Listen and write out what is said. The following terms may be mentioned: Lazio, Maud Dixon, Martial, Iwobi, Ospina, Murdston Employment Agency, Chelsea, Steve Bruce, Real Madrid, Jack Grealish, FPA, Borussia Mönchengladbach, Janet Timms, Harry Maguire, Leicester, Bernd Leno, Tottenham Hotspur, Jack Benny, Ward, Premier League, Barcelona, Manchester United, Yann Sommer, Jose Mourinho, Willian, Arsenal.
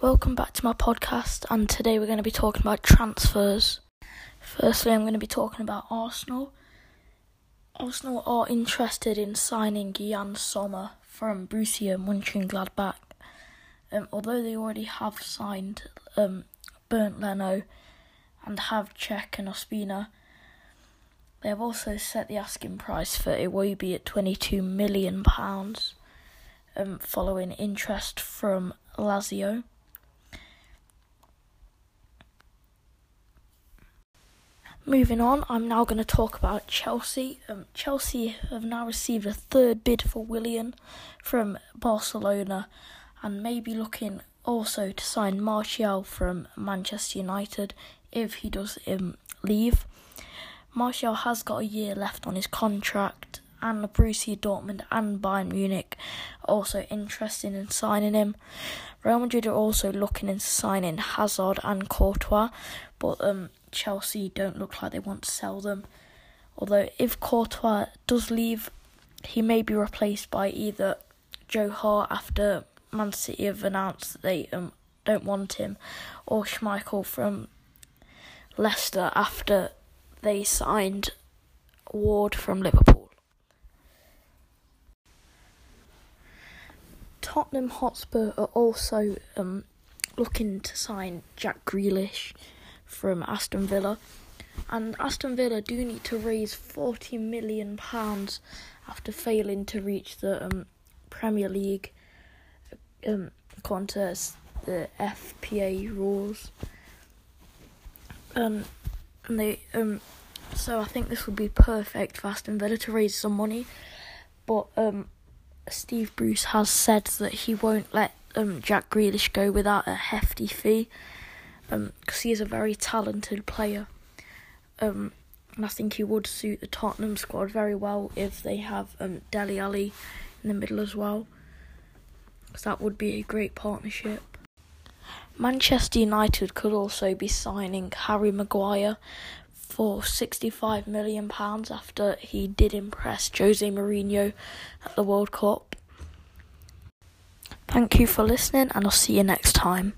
Welcome back to my podcast, and today we're going to be talking about transfers. Firstly, I'm going to be talking about Arsenal. Arsenal are interested in signing Yann Sommer from Borussia Mönchengladbach. Although they already have signed Bernd Leno and have Czech and Ospina, they have also set the asking price for Iwobi at £22 million following interest from Lazio. Moving on, I'm now going to talk about Chelsea. Chelsea have now received a third bid for Willian from Barcelona and may be looking also to sign Martial from Manchester United if he does leave. Martial has got a year left on his contract, and the Borussia Dortmund and Bayern Munich are also interested in signing him. Real Madrid are also looking into signing Hazard and Courtois, but Chelsea don't look like they want to sell them. Although if Courtois does leave, he may be replaced by either Joe Hart after Man City have announced that they don't want him, or Schmeichel from Leicester after they signed Ward from Liverpool. Tottenham Hotspur are also looking to sign Jack Grealish from Aston Villa, and Aston Villa do need to raise £40 million after failing to reach the Premier League according to the FPA rules, and they so I think this would be perfect for Aston Villa to raise some money, but Steve Bruce has said that he won't let Jack Grealish go without a hefty fee, because he is a very talented player, and I think he would suit the Tottenham squad very well if they have Dele Alli in the middle as well, because that would be a great partnership. Manchester United could also be signing Harry Maguire for £65 million after he did impress Jose Mourinho at the World Cup. Thank you for listening, and I'll see you next time.